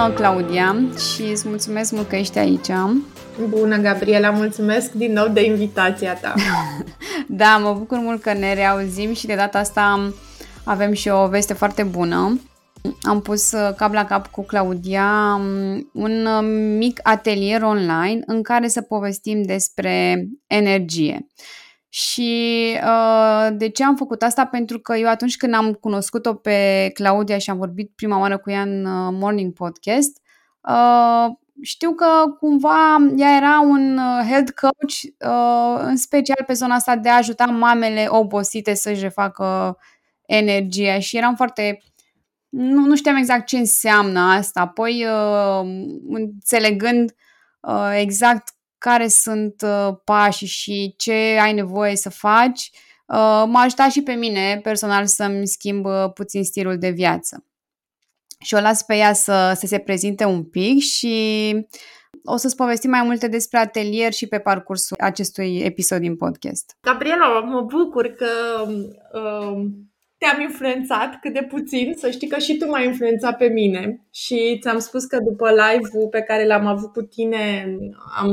Bună, Claudia, și îți mulțumesc mult că ești aici. Bună, Gabriela, mulțumesc din nou de invitația ta. Da, mă bucur mult că ne reauzim și de data asta avem și o veste foarte bună. Am pus cap la cap cu Claudia un mic atelier online în care să povestim despre energie. Și de ce am făcut asta? Pentru că eu atunci când am cunoscut-o pe Claudia și am vorbit prima oară cu ea în Morning Podcast, știu că cumva ea era un health coach, în special pe zona asta de a ajuta mamele obosite să-și refacă energia și eram foarte... Nu știam exact ce înseamnă asta. Apoi, înțelegând exact care sunt pașii și ce ai nevoie să faci, m-a ajutat și pe mine personal să-mi schimb puțin stilul de viață. Și o las pe ea să se prezinte un pic și o să-ți povestim mai multe despre atelier și pe parcursul acestui episod din podcast. Gabriela, mă bucur că... te-am influențat cât de puțin, să știi că și tu m-ai influențat pe mine și ți-am spus că după live-ul pe care l-am avut cu tine am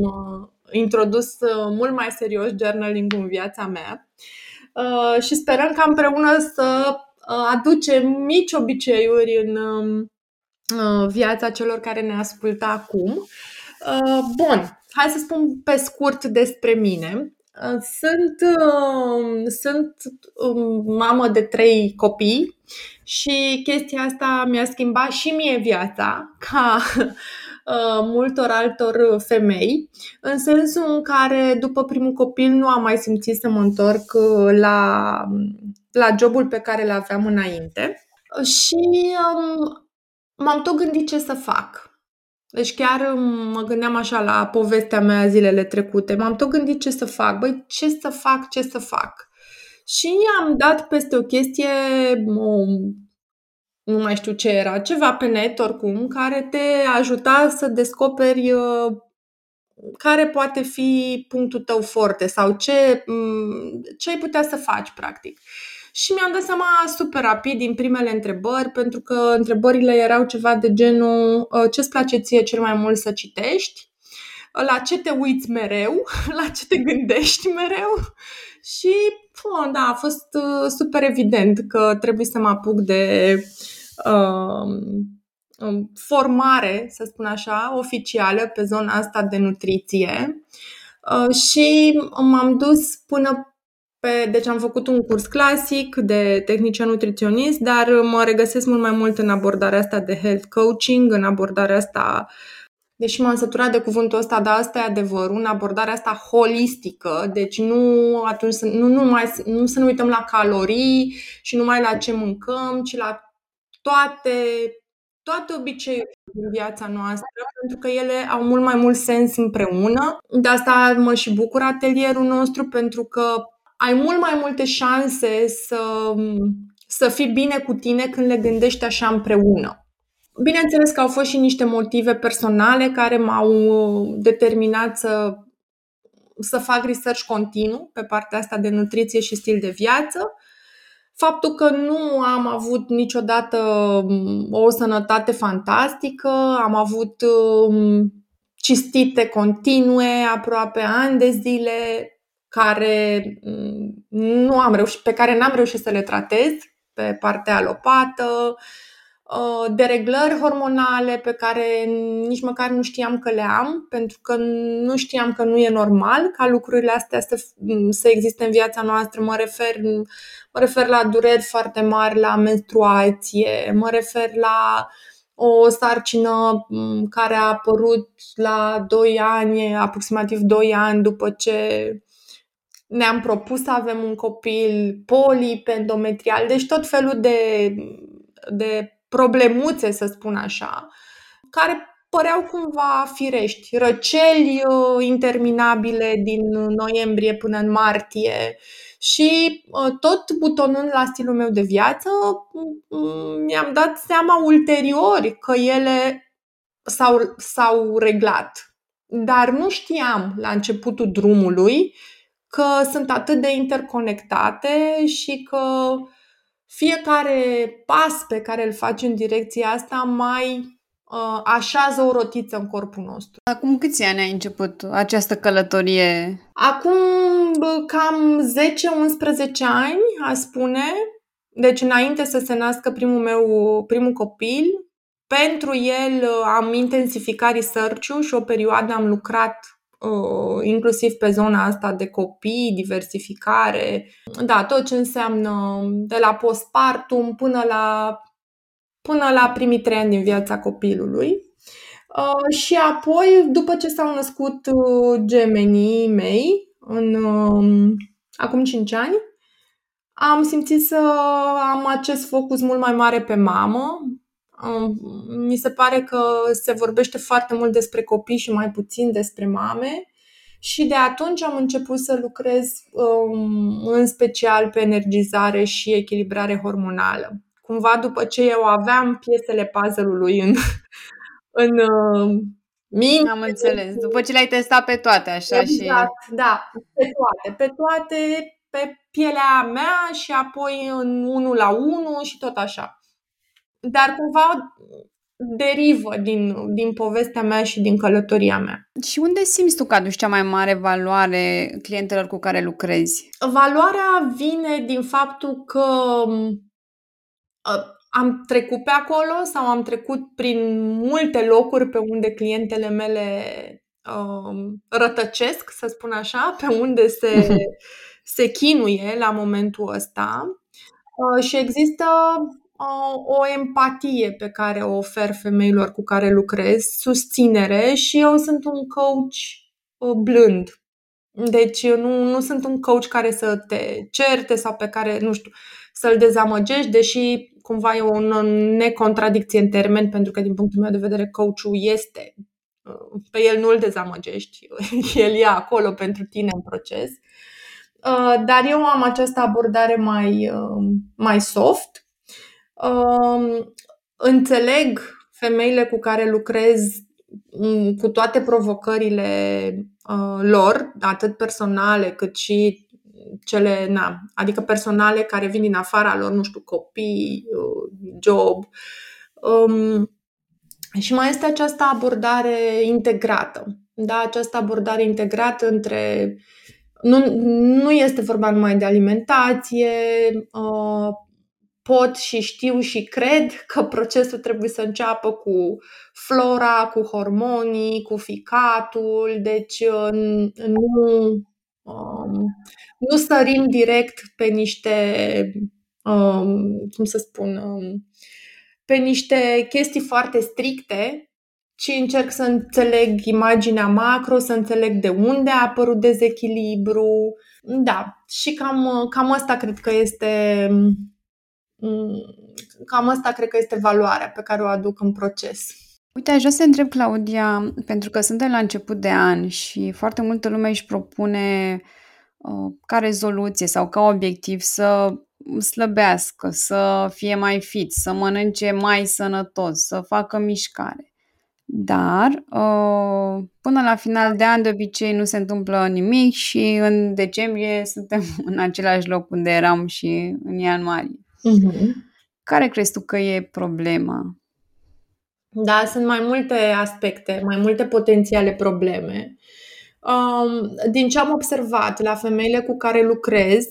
introdus mult mai serios journaling-ul în viața mea și sperăm că împreună să aducem mici obiceiuri în viața celor care ne ascultă acum. Bun, hai să spun pe scurt despre mine. Sunt mamă de 3 copii și chestia asta mi-a schimbat și mie viața ca multor altor femei, în sensul în care după primul copil nu am mai simțit să mă întorc la jobul pe care l-aveam înainte și m-am tot gândit ce să fac. Deci chiar mă gândeam așa la povestea mea zilele trecute. M-am tot gândit ce să fac. Băi, ce să fac? Și am dat peste o chestie, nu mai știu ce era, ceva pe net oricum, care te ajuta să descoperi care poate fi punctul tău forte sau ce ai putea să faci, practic. Și mi-am dat seama super rapid din primele întrebări, pentru că întrebările erau ceva de genul ce-ți place ție cel mai mult să citești, la ce te uiți mereu, la ce te gândești mereu și a fost super evident că trebuie să mă apuc de formare, să spun așa, oficială pe zona asta de nutriție și m-am dus până deci am făcut un curs clasic de tehnician nutriționist, dar mă regăsesc mult mai mult în abordarea asta de health coaching, în abordarea asta, deși m-am săturat de cuvântul ăsta, dar asta e adevărul, în abordarea asta holistică, deci nu să nu uităm la calorii și numai la ce mâncăm, ci la toate obiceiurile din viața noastră, pentru că ele au mult mai mult sens împreună. De asta mă și bucur atelierul nostru, pentru că ai mult mai multe șanse să fii bine cu tine când le gândești așa împreună. Bineînțeles că au fost și niște motive personale care m-au determinat să fac research continuu pe partea asta de nutriție și stil de viață. Faptul că nu am avut niciodată o sănătate fantastică, am avut cistite continue aproape ani de zile, pe care n-am reușit să le tratez pe partea alopată, dereglări hormonale pe care nici măcar nu știam că le am, pentru că nu știam că nu e normal ca lucrurile astea să existe în viața noastră. Mă refer la dureri foarte mari la menstruație, mă refer la o sarcină care a apărut la 2 ani, aproximativ 2 ani după ce ne-am propus să avem un copil, polip, endometrial, deci tot felul de problemuțe, să spun așa, care păreau cumva firești. Răceli interminabile din noiembrie până în martie și tot butonând la stilul meu de viață, mi-am dat seama ulterior că ele s-au reglat. Dar nu știam la începutul drumului că sunt atât de interconectate și că fiecare pas pe care îl faci în direcția asta mai așează o rotiță în corpul nostru. Acum câți ani ai început această călătorie? Acum cam 10-11 ani, aș spune. Deci înainte să se nască primul copil. Pentru el am intensificat research-ul și o perioadă am lucrat inclusiv pe zona asta de copii, diversificare. Da, tot ce înseamnă de la postpartum până la primii 3 ani din viața copilului. Și apoi, după ce s-au născut gemenii mei, acum 5 ani, am simțit să am acest focus mult mai mare pe mamă. Mi se pare că se vorbește foarte mult despre copii și mai puțin despre mame. Și de atunci am început să lucrez în special pe energizare și echilibrare hormonală. Cumva după ce eu aveam piesele puzzle-ului în minte. Am înțeles. După ce le-ai testat pe toate, așa. Exact, și... da. Pe toate, pe pielea mea și apoi în 1 la 1 și tot așa. Dar cumva derivă din povestea mea și din călătoria mea. Și unde simți tu că aduci cea mai mare valoare clientelor cu care lucrezi? Valoarea vine din faptul că am trecut pe acolo sau am trecut prin multe locuri pe unde clientele mele rătăcesc, să spun așa, pe unde se chinuie la momentul ăsta. Și există o empatie pe care o ofer femeilor cu care lucrez, susținere, și eu sunt un coach blând. Deci nu sunt un coach care să te certe sau pe care, nu știu, să-l dezamăgești, deși cumva e o necontradicție în termen, pentru că din punctul meu de vedere coachul este, pe el nu-l dezamăgești, el e acolo pentru tine în proces. Dar eu am această abordare mai soft. Înțeleg femeile cu care lucrez cu toate provocările lor, atât personale cât și cele, adică personale care vin din afara lor, nu știu, copii, job. Și mai este această abordare integrată. Da, această abordare integrată între... Nu este vorba numai de alimentație, pot și știu și cred că procesul trebuie să înceapă cu flora, cu hormonii, cu ficatul, deci nu sărim direct pe niște, pe niște chestii foarte stricte, ci încerc să înțeleg imaginea macro, să înțeleg de unde a apărut dezechilibru. Da, și cam asta cred că este valoarea pe care o aduc în proces. Uite, aș vrea să te întreb, Claudia, pentru că suntem la început de an și foarte multă lume își propune ca rezoluție sau ca obiectiv să slăbească, să fie mai fit, să mănânce mai sănătos, să facă mișcare. Dar până la final de an de obicei nu se întâmplă nimic și în decembrie suntem în același loc unde eram și în ianuarie. Uhum. Care crezi tu că e problema? Da, sunt mai multe aspecte, mai multe potențiale probleme. Din ce am observat la femeile cu care lucrez,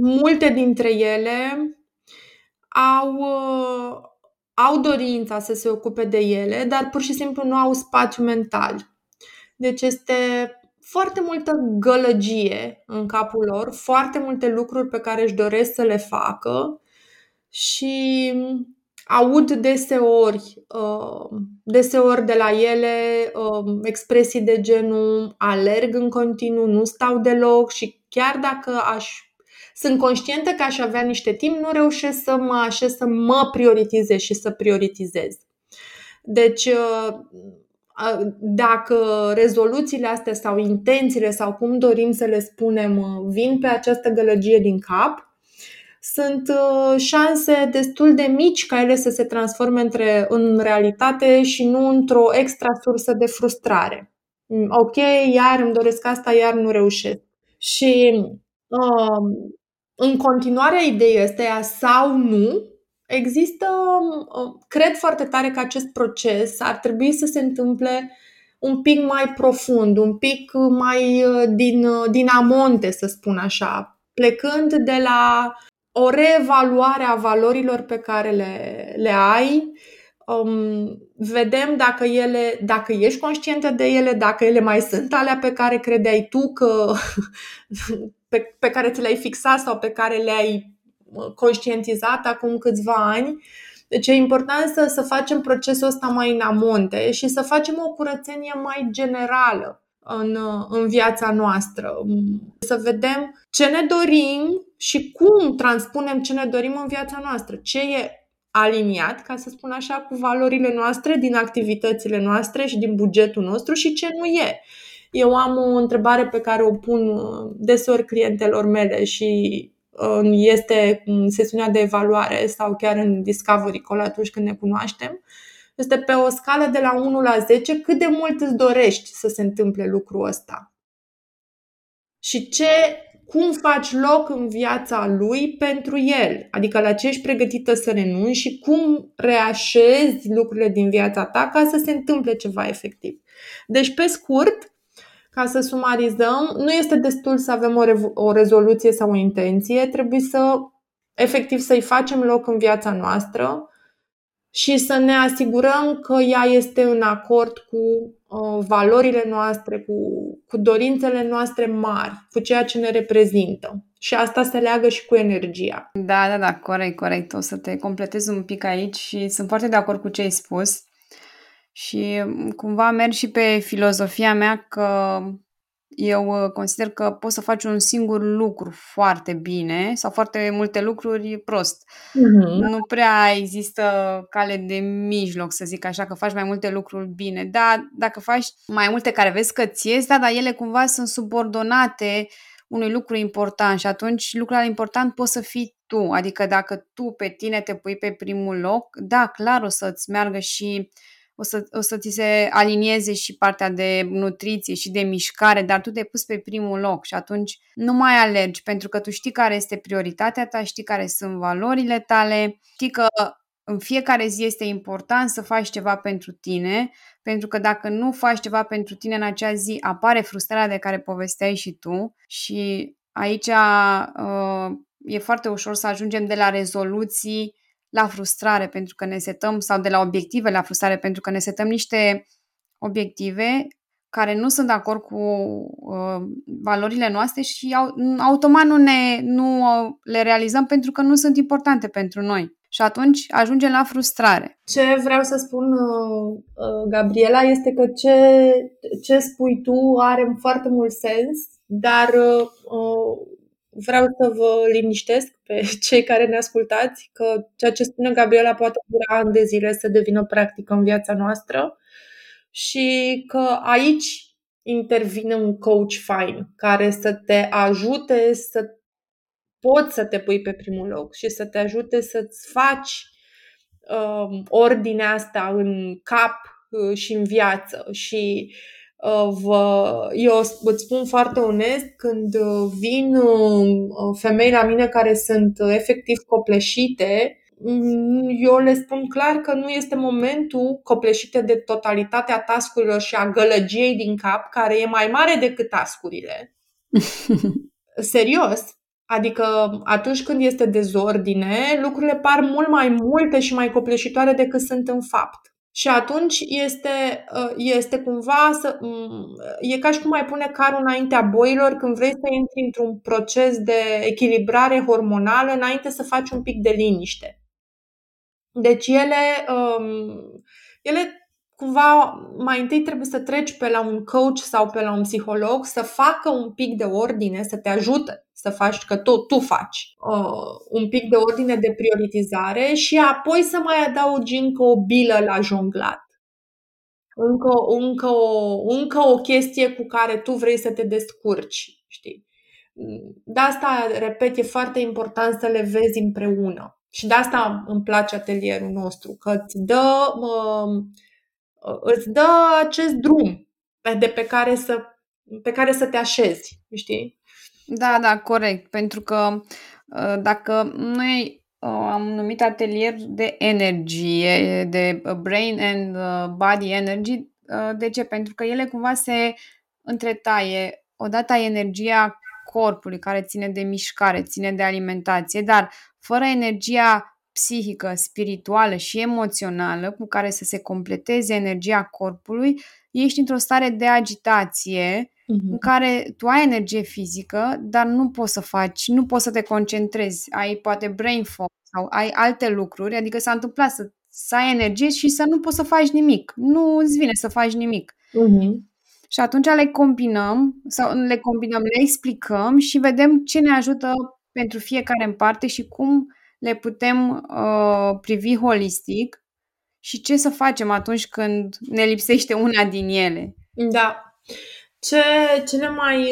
multe dintre ele au dorința să se ocupe de ele, dar pur și simplu nu au spațiu mental. Deci este... foarte multă gălăgie în capul lor, foarte multe lucruri pe care își doresc să le facă și aud deseori de la ele expresii de genul alerg în continuu, nu stau deloc și chiar dacă sunt conștientă că aș avea niște timp, nu reușesc să mă așez să mă prioritizez și să prioritizez. Deci... dacă rezoluțiile astea sau intențiile sau cum dorim să le spunem vin pe această gălăgie din cap, sunt șanse destul de mici ca ele să se transforme în realitate și nu într-o extra sursă de frustrare. Ok, iar îmi doresc asta, iar nu reușesc. Și în continuare ideea este sau nu, există, cred foarte tare că acest proces ar trebui să se întâmple un pic mai profund, un pic mai din amonte, să spun așa, plecând de la o reevaluare a valorilor pe care le ai. Vedem dacă ești conștientă de ele, dacă ele mai sunt alea pe care credeai tu că pe care ți le-ai fixat sau pe care le-ai conștientizat acum câțiva ani. Deci e important să facem procesul ăsta mai în amonte și să facem o curățenie mai generală în viața noastră. Să vedem ce ne dorim și cum transpunem ce ne dorim în viața noastră. Ce e aliniat, ca să spun așa, cu valorile noastre, din activitățile noastre și din bugetul nostru și ce nu e. Eu am o întrebare pe care o pun deseori clientelor mele și este în sesiunea de evaluare sau chiar în Discovery Call atunci când ne cunoaștem. Este pe o scală de la 1 la 10 cât de mult îți dorești să se întâmple lucrul ăsta și cum faci loc în viața lui pentru el, adică la ce ești pregătită să renunți și cum reașezi lucrurile din viața ta ca să se întâmple ceva efectiv. Deci, pe scurt, ca să sumarizăm, nu este destul să avem o rezoluție sau o intenție, trebuie efectiv să-i facem loc în viața noastră și să ne asigurăm că ea este în acord cu valorile noastre, cu dorințele noastre mari, cu ceea ce ne reprezintă. Și asta se leagă și cu energia. Da, corect. O să te completez un pic aici și sunt foarte de acord cu ce ai spus. Și cumva merg și pe filozofia mea că eu consider că poți să faci un singur lucru foarte bine sau foarte multe lucruri prost. Nu prea există cale de mijloc, să zic așa, că faci mai multe lucruri bine. Da, dacă faci mai multe care vezi că ți ies, dar ele cumva sunt subordonate unui lucru important și atunci lucrul important poți să fii tu. Adică dacă tu pe tine te pui pe primul loc, da, clar o să-ți meargă și o să ți se alinieze și partea de nutriție și de mișcare, dar tu te-ai pus pe primul loc și atunci nu mai alergi, pentru că tu știi care este prioritatea ta, știi care sunt valorile tale, știi că în fiecare zi este important să faci ceva pentru tine, pentru că dacă nu faci ceva pentru tine în acea zi, apare frustrarea de care povesteai și tu și aici e foarte ușor să ajungem de la rezoluții la frustrare pentru că ne setăm, sau de la obiective la frustrare pentru că ne setăm niște obiective care nu sunt de acord cu valorile noastre și automat nu le realizăm pentru că nu sunt importante pentru noi. Și atunci ajungem la frustrare. Ce vreau să spun, Gabriela, este că ce spui tu are foarte mult sens, dar vreau să vă liniștesc pe cei care ne ascultați că ceea ce spune Gabriela poate dura ani de zile să devină practică în viața noastră și că aici intervine un coach fain care să te ajute să poți să te pui pe primul loc și să te ajute să-ți faci ordinea asta în cap și în viață și eu îți spun foarte onest, când vin femei la mine care sunt efectiv copleșite, eu le spun clar că nu este momentul, copleșite de totalitatea task-urilor și a gălăgiei din cap, care e mai mare decât task-urile. Serios! Adică atunci când este dezordine, lucrurile par mult mai multe și mai copleșitoare decât sunt în fapt. Și atunci este cumva e ca și cum ai pune carul înaintea boilor când vrei să intri într-un proces de echilibrare hormonală înainte să faci un pic de liniște. Deci ele cumva mai întâi trebuie să treci pe la un coach sau pe la un psiholog să facă un pic de ordine, să te ajute să faci, că tu faci un pic de ordine de prioritizare și apoi să mai adaugi încă o bilă la jonglat. Încă o chestie cu care tu vrei să te descurci, știi? De asta, repet, e foarte important să le vezi împreună. Și de asta îmi place atelierul nostru, că îți dă acest drum pe care să te așezi, știi? Da, corect, pentru că dacă noi am numit atelier de energie, de brain and body energy. De ce? Pentru că ele cumva se întretaie. Odată ai energia corpului, care ține de mișcare, ține de alimentație, dar fără energia psihică, spirituală și emoțională cu care să se completeze energia corpului, ești într-o stare de agitație, în care tu ai energie fizică, dar nu poți să faci, nu poți să te concentrezi, ai poate brain fog sau ai alte lucruri, adică s-a întâmplat să ai energie și să nu poți să faci nimic, nu îți vine să faci nimic. Și atunci le explicăm și vedem ce ne ajută pentru fiecare în parte și cum le putem privi holistic și ce să facem atunci când ne lipsește una din ele. Da. Ce le mai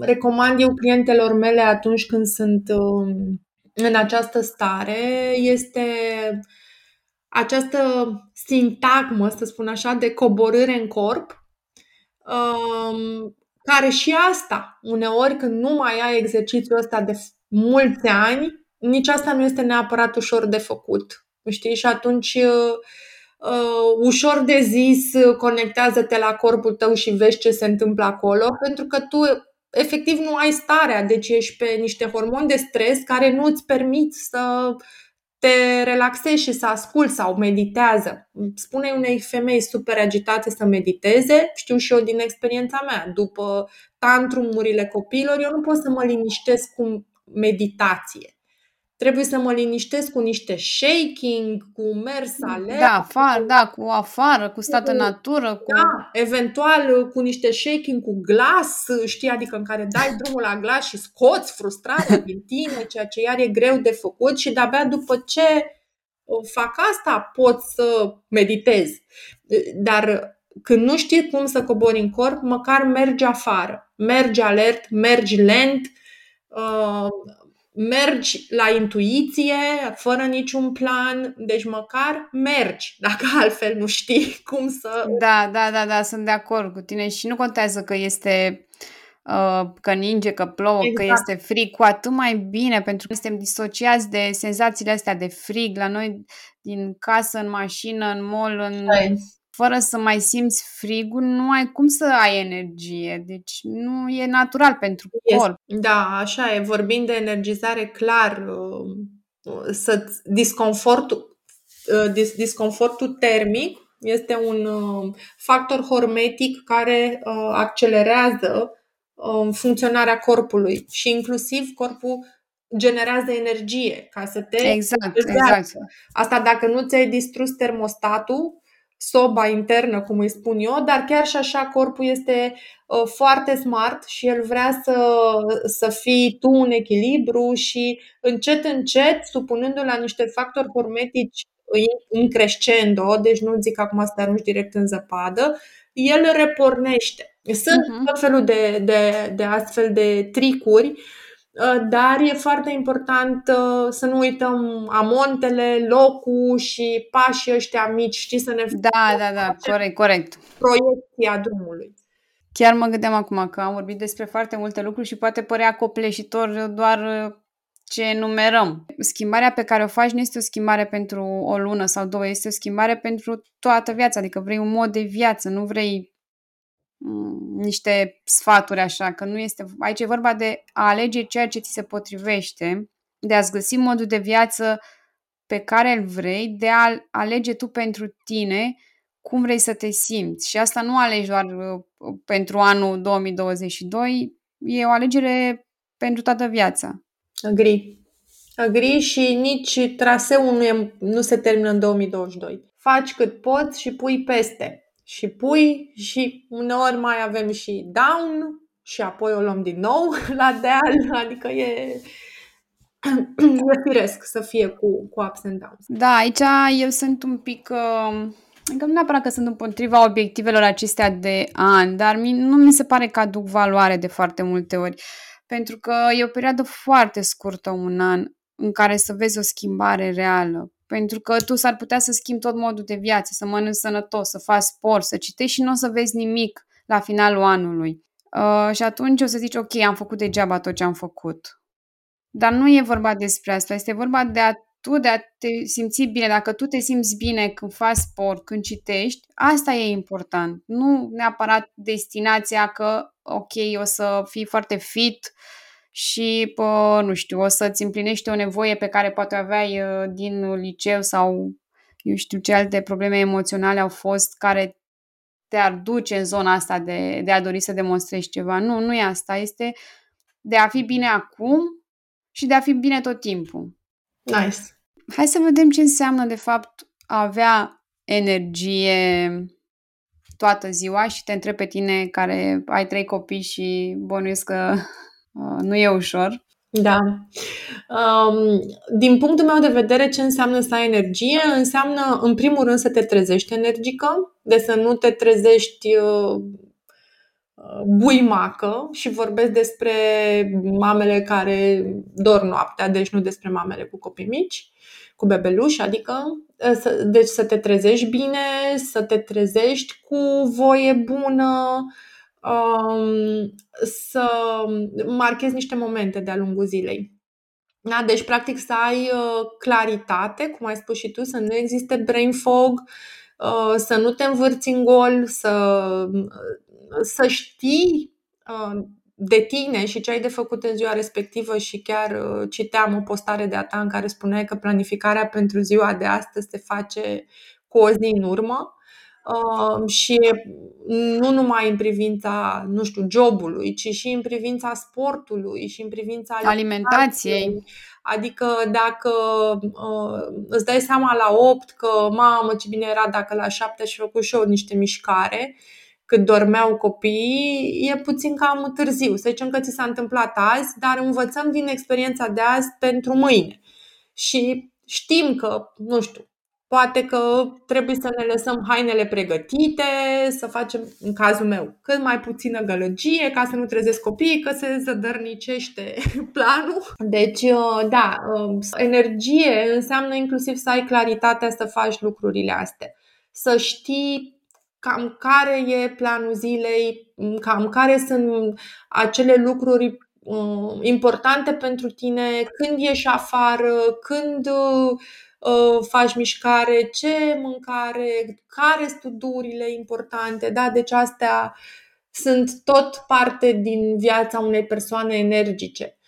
recomand eu clientelor mele atunci când sunt în această stare este această sintagmă, să spun așa, de coborâre în corp, care și asta, uneori când nu mai ai exercițiul ăsta de mulți ani, nici asta nu este neapărat ușor de făcut, știi? Și atunci ușor de zis, conectează-te la corpul tău și vezi ce se întâmplă acolo, pentru că tu efectiv nu ai starea, deci ești pe niște hormoni de stres care nu îți permit să te relaxezi și să asculți sau meditează. Spune unei femei super agitate să mediteze, știu și eu din experiența mea, după tantrumurile copiilor, eu nu pot să mă liniștesc cu meditație. Trebuie să mă liniștesc cu niște shaking, cu mers alerg. Cu afară, cu stat în natură. Da, eventual cu niște shaking cu glas, știi, adică în care dai drumul la glas și scoți frustrarea din tine, ceea ce iar e greu de făcut și de-abia după ce fac asta pot să meditez. Dar când nu știi cum să cobori în corp, măcar mergi afară. Mergi alert, mergi lent, mergi la intuiție, fără niciun plan, deci măcar mergi, dacă altfel nu știi cum să... Da, sunt de acord cu tine și nu contează că este, că ninge, că plouă, exact. Că este frig, cu atât mai bine, pentru că suntem disociați de senzațiile astea de frig la noi, din casă, în mașină, în mall, fără să mai simți frigul, nu ai cum să ai energie. Deci nu e natural pentru corp. Da, așa e. Vorbind de energizare, clar, să-ți disconfortul termic este un factor hormetic care accelerează funcționarea corpului și inclusiv corpul generează energie ca să te... Exact. Asta dacă nu ți-ai distrus termostatul, soba internă, cum îi spun eu, dar chiar și așa corpul este foarte smart și el vrea să fii tu în echilibru și încet, supunându-l la niște factori hormetici în crescendo, deci nu zic acum să te arunci direct în zăpadă, el repornește. Sunt tot felul de astfel de tricuri, dar e foarte important să nu uităm amontele, locul și pașii ăștia mici, știi, să ne... corect. Proiecția drumului. Chiar mă gândeam acum că am vorbit despre foarte multe lucruri și poate părea copleșitor doar ce enumerăm. Schimbarea pe care o faci nu este o schimbare pentru o lună sau două, este o schimbare pentru toată viața, adică vrei un mod de viață, nu vrei niște sfaturi așa, că nu este... Aici e vorba de a alege ceea ce ți se potrivește, de a-ți găsi modul de viață pe care îl vrei, de a alege tu pentru tine cum vrei să te simți. Și asta nu alegi doar pentru anul 2022, e o alegere pentru toată viața. Agree și nici traseul nu se termină în 2022. Faci cât poți și pui peste. Și uneori mai avem și down și apoi o luăm din nou la deal, adică e firesc să fie cu ups and downs. Da, aici eu sunt un pic, nu neapărat că sunt împotriva obiectivelor acestea de an, dar nu mi se pare că aduc valoare de foarte multe ori, pentru că e o perioadă foarte scurtă, un an, în care să vezi o schimbare reală. Pentru că tu s-ar putea să schimbi tot modul de viață, să mănânci sănătos, să faci sport, să citești și nu o să vezi nimic la finalul anului. Și atunci o să zici, ok, am făcut degeaba tot ce am făcut. Dar nu e vorba despre asta, este vorba de a te simți bine. Dacă tu te simți bine când faci sport, când citești, asta e important. Nu neapărat destinația că, ok, o să fii foarte fit și, nu știu, o să-ți împlinești o nevoie pe care poate o aveai din liceu sau, eu știu ce alte probleme emoționale au fost care te-ar duce în zona asta de a dori să demonstrezi ceva. Nu, nu e asta. Este de a fi bine acum și de a fi bine tot timpul. Nice. Hai să vedem ce înseamnă, de fapt, a avea energie toată ziua și te întreb pe tine care ai 3 copii și bănuiesc că nu e ușor. Da. Din punctul meu de vedere, ce înseamnă să ai energie? Înseamnă, în primul rând, să te trezești energică, de să nu te trezești buimacă, și vorbesc despre mamele care dorm noaptea, deci nu despre mamele cu copii mici, cu bebeluși, deci să te trezești bine, să te trezești cu voie bună, să marchezi niște momente de-a lungul zilei. Da, deci practic să ai claritate, cum ai spus și tu, să nu existe brain fog, să nu te învârți în gol, să știi de tine și ce ai de făcut în ziua respectivă. Și chiar citeam o postare de-a ta în care spuneai că planificarea pentru ziua de astăzi se face cu o zi în urmă. Și nu numai în privința, nu știu, jobului, ci și în privința sportului și în privința alimentației. Adică dacă îți dai seama la 8 că mamă ce bine era dacă la 7 aș fi făcut și eu niște mișcare cât dormeau copiii, e puțin cam târziu. Să zicem că ți s-a întâmplat azi, dar învățăm din experiența de azi pentru mâine. Și știm că, nu știu, poate că trebuie să ne lăsăm hainele pregătite, să facem, în cazul meu, cât mai puțină gălăgie ca să nu trezesc copiii, că se zădărnicește planul. Deci, da, energie înseamnă inclusiv să ai claritatea să faci lucrurile astea, să știi cam care e planul zilei, cam care sunt acele lucruri importante pentru tine, când ieși afară, când faci mișcare, ce mâncare, care sunt to-do-urile importante. Da? Deci astea sunt tot parte din viața unei persoane energice.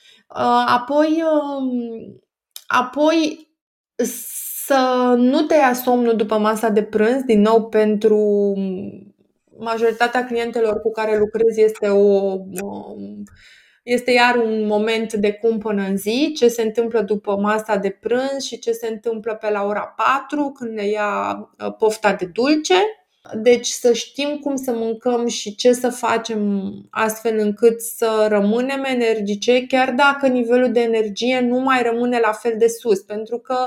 Apoi să nu te ia somnul după masa de prânz, din nou, pentru majoritatea clientelor cu care lucrezi este iar un moment de cumpănă în zi, ce se întâmplă după masa de prânz și ce se întâmplă pe la ora 4 când ne ia pofta de dulce. Deci să știm cum să mâncăm și ce să facem astfel încât să rămânem energice, chiar dacă nivelul de energie nu mai rămâne la fel de sus, pentru că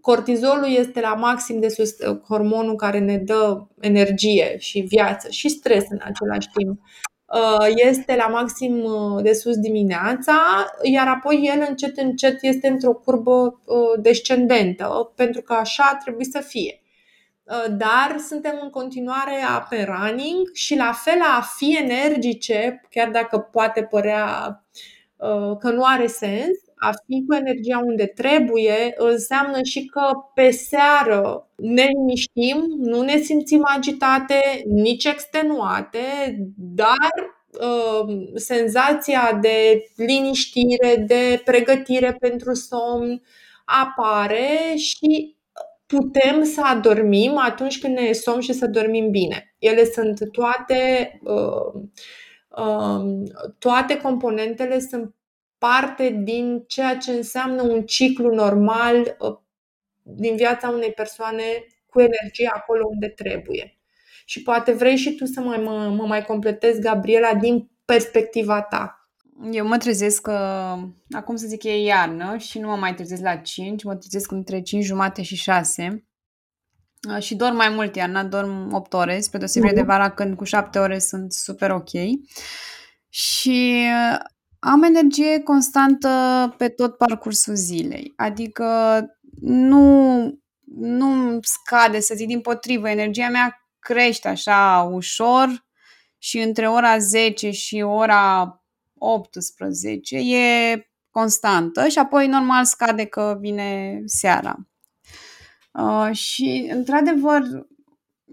cortizolul este la maxim de sus, hormonul care ne dă energie și viață și stres în același timp. Este la maxim de sus dimineața, iar apoi el încet, încet este într-o curbă descendentă, pentru că așa trebuie să fie. Dar suntem în continuare up and running și la fel a fi energice, chiar dacă poate părea că nu are sens, a fi cu energia unde trebuie înseamnă și că pe seară ne liniștim, nu ne simțim agitate, nici extenuate, dar senzația de liniștire, de pregătire pentru somn apare și putem să adormim atunci când ne e somn și să dormim bine. Ele sunt toate componentele sunt parte din ceea ce înseamnă un ciclu normal din viața unei persoane cu energie acolo unde trebuie. Și poate vrei și tu să mă mai completezi, Gabriela, din perspectiva ta. Eu mă trezesc, acum să zic e iarnă și nu mă mai trezesc la 5, mă trezesc între 5:30 și 6. Și dorm mai mult iarna, dorm 8 ore, spre deosebire de vara când cu 7 ore sunt super ok. Și am energie constantă pe tot parcursul zilei, adică nu scade, să zic, dimpotrivă, energia mea crește așa ușor și între ora 10 și ora 18 e constantă și apoi normal scade că vine seara. Și într-adevăr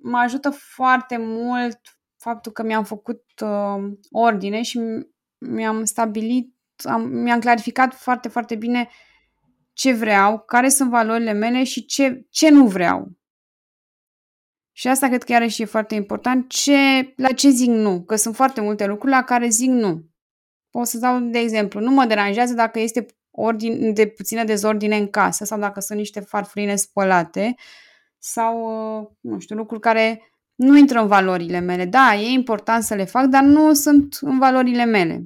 mă ajută foarte mult faptul că mi-am făcut ordine și mi-am stabilit, mi-am clarificat foarte, foarte bine ce vreau, care sunt valorile mele și ce nu vreau. Și asta cred că iarăși e foarte important, la ce zic nu, că sunt foarte multe lucruri la care zic nu. Pot să dau de exemplu, nu mă deranjează dacă este de puțină dezordine în casă sau dacă sunt niște farfurii nespălate sau, nu știu, lucruri care nu intră în valorile mele. Da, e important să le fac, dar nu sunt în valorile mele.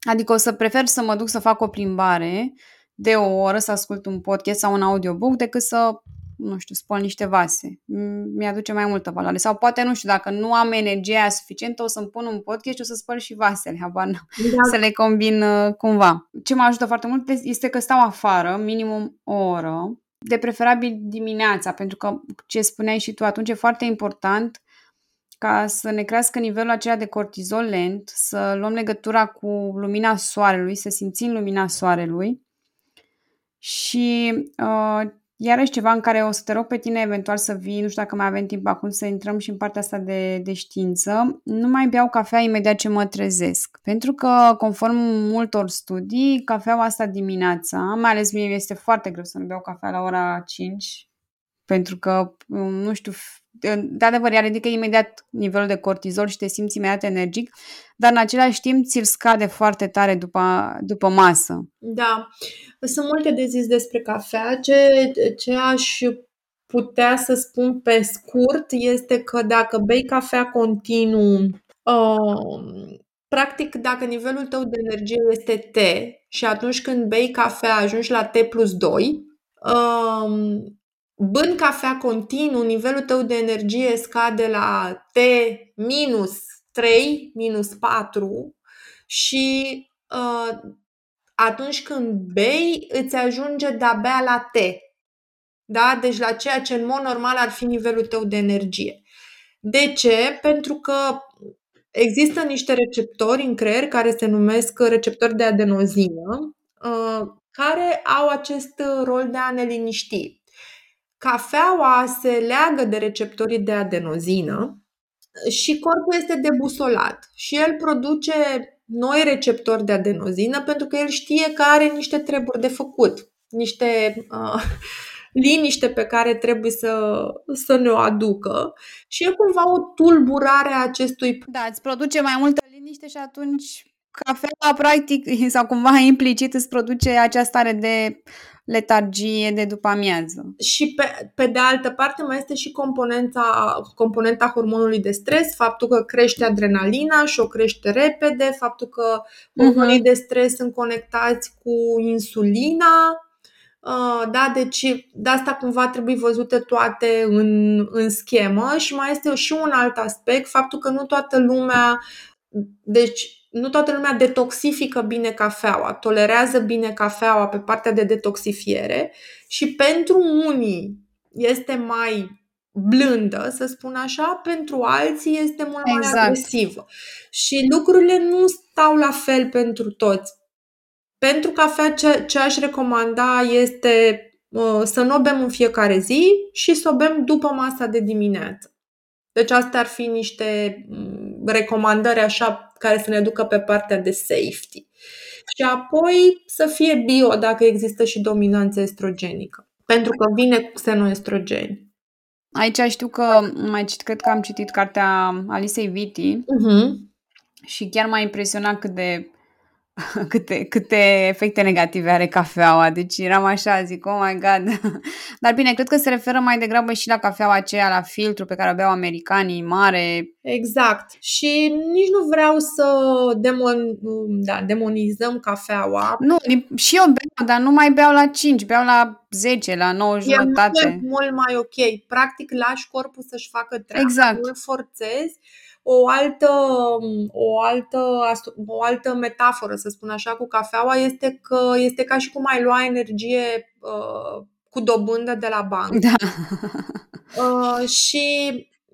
Adică o să prefer să mă duc să fac o plimbare de o oră, să ascult un podcast sau un audiobook, decât să, nu știu, spăl niște vase. Mi-aduce mai multă valoare. Sau poate, nu știu, dacă nu am energia suficientă, o să-mi pun un podcast și o să spăl și vasele, habar n-am, să le combin cumva. Ce mă ajută foarte mult este că stau afară, minimum o oră, de preferabil dimineața, pentru că ce spuneai și tu atunci e foarte important ca să ne crească nivelul acela de cortizol lent, să luăm legătura cu lumina soarelui, să simțim lumina soarelui și iarăși ceva în care o să te rog pe tine eventual să vii, nu știu dacă mai avem timp acum să intrăm și în partea asta de știință, nu mai beau cafea imediat ce mă trezesc. Pentru că, conform multor studii, cafeaua asta dimineața, mai ales mie este foarte greu să nu beau cafea la ora 5, pentru că, nu știu, de adevăr, ea ridică imediat nivelul de cortizol și te simți imediat energic, dar în același timp ți-l scade foarte tare după masă. Da, sunt multe de zis despre cafea. Ce aș putea să spun pe scurt este că dacă bei cafea continuu, practic dacă nivelul tău de energie este T și atunci când bei cafea ajungi la T+2, bând cafea continuu, nivelul tău de energie scade la T-3, -4 și atunci când bei, îți ajunge de-abia la T. Da? Deci la ceea ce în mod normal ar fi nivelul tău de energie. De ce? Pentru că există niște receptori în creier care se numesc receptori de adenozină, care au acest rol de a ne liniști. Cafeaua se leagă de receptorii de adenozină și corpul este debusolat și el produce noi receptori de adenozină pentru că el știe că are niște treburi de făcut, niște liniște pe care trebuie să ne o aducă și e cumva o tulburare a acestui... Da, îți produce mai multă liniște și atunci cafeaua practic sau cumva implicit îți produce această stare de... letargie de după amiază. Și pe de altă parte mai este și componenta hormonului de stres, faptul că crește adrenalina și o crește repede, faptul că hormonii de stres sunt conectați cu insulina. Da, deci de asta cumva trebuie văzute toate în schemă și mai este și un alt aspect, faptul că nu toată lumea detoxifică bine cafeaua, tolerează bine cafeaua pe partea de detoxifiere și pentru unii este mai blândă, să spun așa, pentru alții este mult mai agresivă. Și lucrurile nu stau la fel pentru toți. Pentru cafea ce aș recomanda este să nu o bem în fiecare zi și să o bem după masa de dimineață. Deci astea ar fi niște recomandări așa care să ne ducă pe partea de safety. Și apoi să fie bio dacă există și dominanță estrogenică, pentru că vine cu xenoestrogeni. Aici știu că cred că am citit cartea Alisei Vitti și chiar m-a impresionat câte efecte negative are cafeaua. Deci eram așa, zic, oh my god. Dar bine, cred că se referă mai degrabă și la cafeaua aceea, la filtru pe care o beau americanii, mare. Exact. Și nici nu vreau să demonizăm cafeaua. Nu, și eu beau, dar nu mai beau la 5, beau la 10, la 9 jumătate. E mult mai ok. Practic lași corpul să-și facă treaba. Exact. Nu-l forțezi. O altă metaforă, să spun așa, cu cafeaua este că este ca și cum ai lua energie cu dobândă de la bancă. Da. Și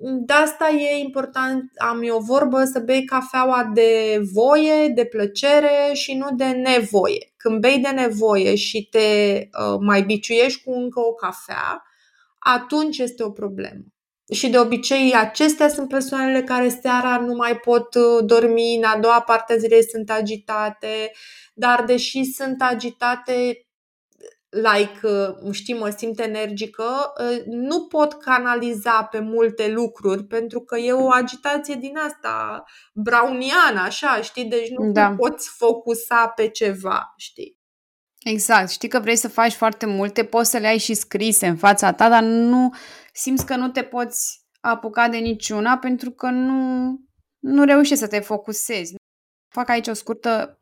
De asta e important, am eu o vorbă, să bei cafeaua de voie, de plăcere și nu de nevoie. Când bei de nevoie și te mai biciuiești cu încă o cafea, atunci este o problemă. Și de obicei acestea sunt persoanele care seara nu mai pot dormi, în a doua parte a zilei sunt agitate, dar deși sunt agitate, știi, mă simt energică, nu pot canaliza pe multe lucruri pentru că e o agitație din asta browniană, așa, știi, deci nu te poți focusa pe ceva, știi. Exact, știi că vrei să faci foarte multe, poți să le ai și scrise în fața ta, dar nu simți că nu te poți apuca de niciuna pentru că nu reușești să te focusezi. Fac aici o scurtă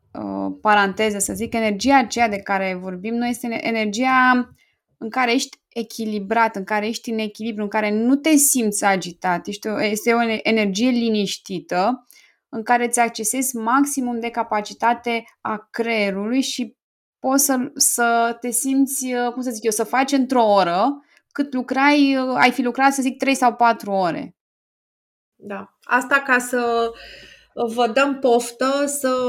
paranteză, să zic, energia aceea de care vorbim noi este energia în care ești echilibrat, în care ești în echilibru, în care nu te simți agitat, este o energie liniștită în care îți accesezi maximum de capacitate a creierului și poți să te simți, cum să zic eu, să faci într-o oră cât ai fi lucrat, să zic, 3 sau 4 ore. Da, asta ca să vă dăm poftă să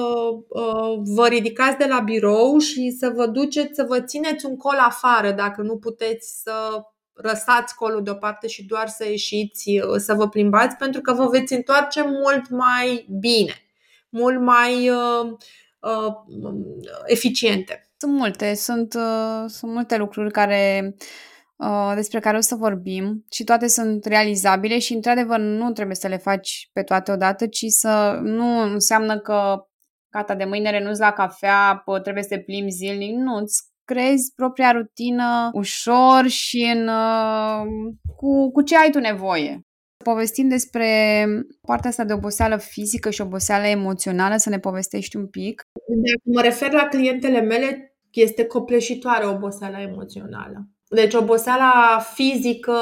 vă ridicați de la birou și să vă duceți, să vă țineți un col afară dacă nu puteți să răsați colul deoparte și doar să ieșiți, să vă plimbați, pentru că vă veți întoarce mult mai bine, mult mai eficiente. Sunt multe lucruri care despre care o să vorbim și toate sunt realizabile și într-adevăr nu trebuie să le faci pe toate odată, ci să nu înseamnă că gata, de mâine renunți la cafea, trebuie să te plimbi zilnic, nu, îți creezi propria rutină ușor și cu ce ai tu nevoie. Povestim despre partea asta de oboseală fizică și oboseală emoțională, să ne povestești un pic. Mă refer la clientele mele, este copleșitoare oboseala emoțională. Deci oboseala fizică,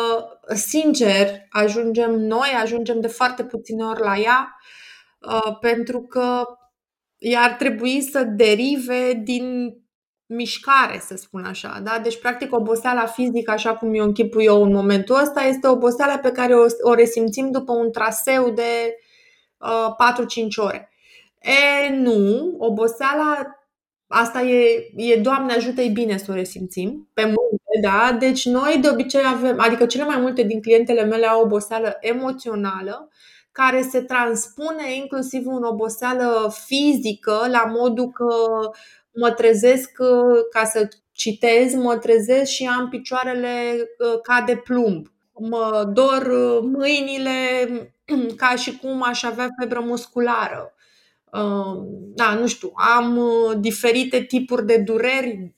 sincer, ajungem de foarte puține ori la ea, pentru că ea ar trebui să derive din mișcare, să spun așa, da? Deci practic oboseala fizică, așa cum eu închipui eu în momentul ăsta, este oboseala pe care o resimțim după un traseu de 4-5 ore. Nu, oboseala asta e Doamne ajută-i bine să o resimțim pe multe, da? Deci noi de obicei avem, adică cele mai multe din clientele mele au oboseală emoțională care se transpune inclusiv în oboseală fizică, la modul că mă trezesc, ca să citez, mă trezesc și am picioarele ca de plumb. Mă dor mâinile ca și cum aș avea febră musculară. Am diferite tipuri de dureri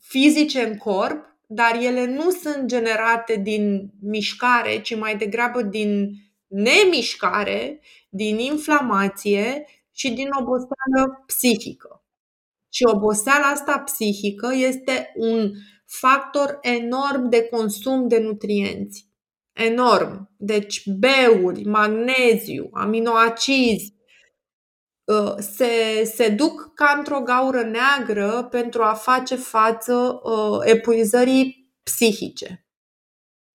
fizice în corp, dar ele nu sunt generate din mișcare, ci mai degrabă din nemișcare, din inflamație și din oboseală psihică. Și oboseala asta psihică este un factor enorm de consum de nutrienți. Enorm. Deci B-uri, magneziu, aminoacizi se duc ca într-o gaură neagră pentru a face față epuizării psihice.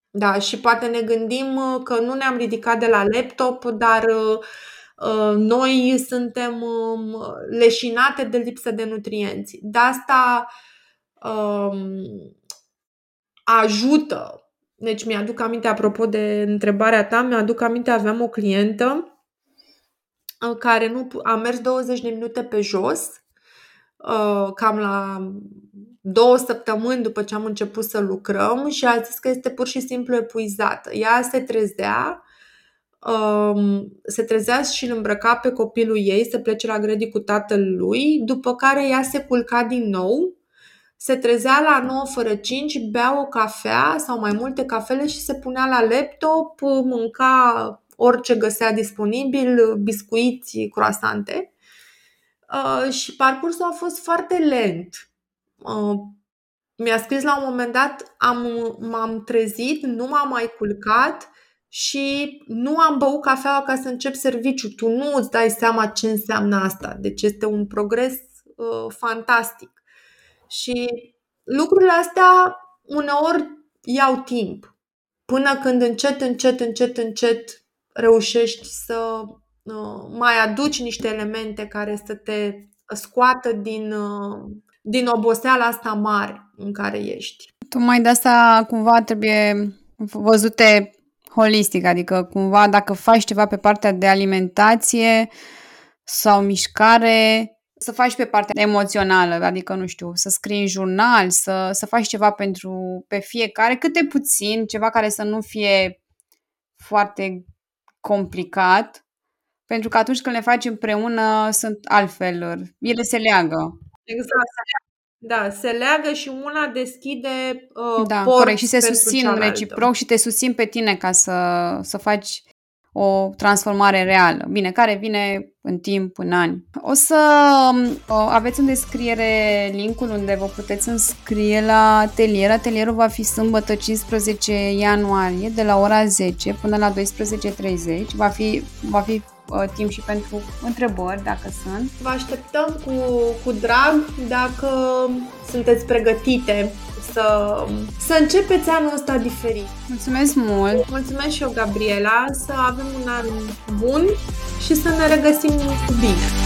Da, și poate ne gândim că nu ne-am ridicat de la laptop, dar noi suntem leșinate de lipsă de nutrienți. De asta ajută. Deci mi-aduc aminte, apropo de întrebarea ta, aveam o clientă care a mers 20 de minute pe jos, cam la 2 săptămâni după ce am început să lucrăm, și a zis că este pur și simplu epuizată. Ea se trezea și îl îmbrăca pe copilul ei să plece la grădini cu tatăl lui, după care ea se culca din nou, se trezea la 9:05, bea o cafea sau mai multe cafele și se punea la laptop, mânca orice găsea disponibil, biscuiți, croissante, și parcursul a fost foarte lent. Mi-a scris la un moment dat, m-am trezit, nu m-am mai culcat și nu am băut cafeaua ca să încep serviciu. Tu nu îți dai seama ce înseamnă asta. Deci este un progres fantastic. Și lucrurile astea uneori iau timp. până când încet reușești să mai aduci niște elemente care să te scoată din oboseala asta mare în care ești. Tocmai de asta cumva trebuie văzute holistic, adică cumva dacă faci ceva pe partea de alimentație sau mișcare, să faci pe partea emoțională, adică, nu știu, să scrii în jurnal, să faci ceva pe fiecare, câte puțin, ceva care să nu fie foarte complicat, pentru că atunci când le faci împreună sunt altfel, ele se leagă. Exact, da, se leagă și una deschide porți corect, și se susțin reciproc și te susțin pe tine ca să faci o transformare reală, bine, care vine în timp, în ani. O să aveți în descriere linkul unde vă puteți înscrie la atelier. Atelierul va fi sâmbătă 15 ianuarie de la ora 10 până la 12:30. Va fi timp și pentru întrebări, dacă sunt. Vă așteptăm cu drag dacă sunteți pregătite să începeți anul ăsta diferit. Mulțumesc mult! Mulțumesc și eu, Gabriela, să avem un an bun și să ne regăsim cu bine!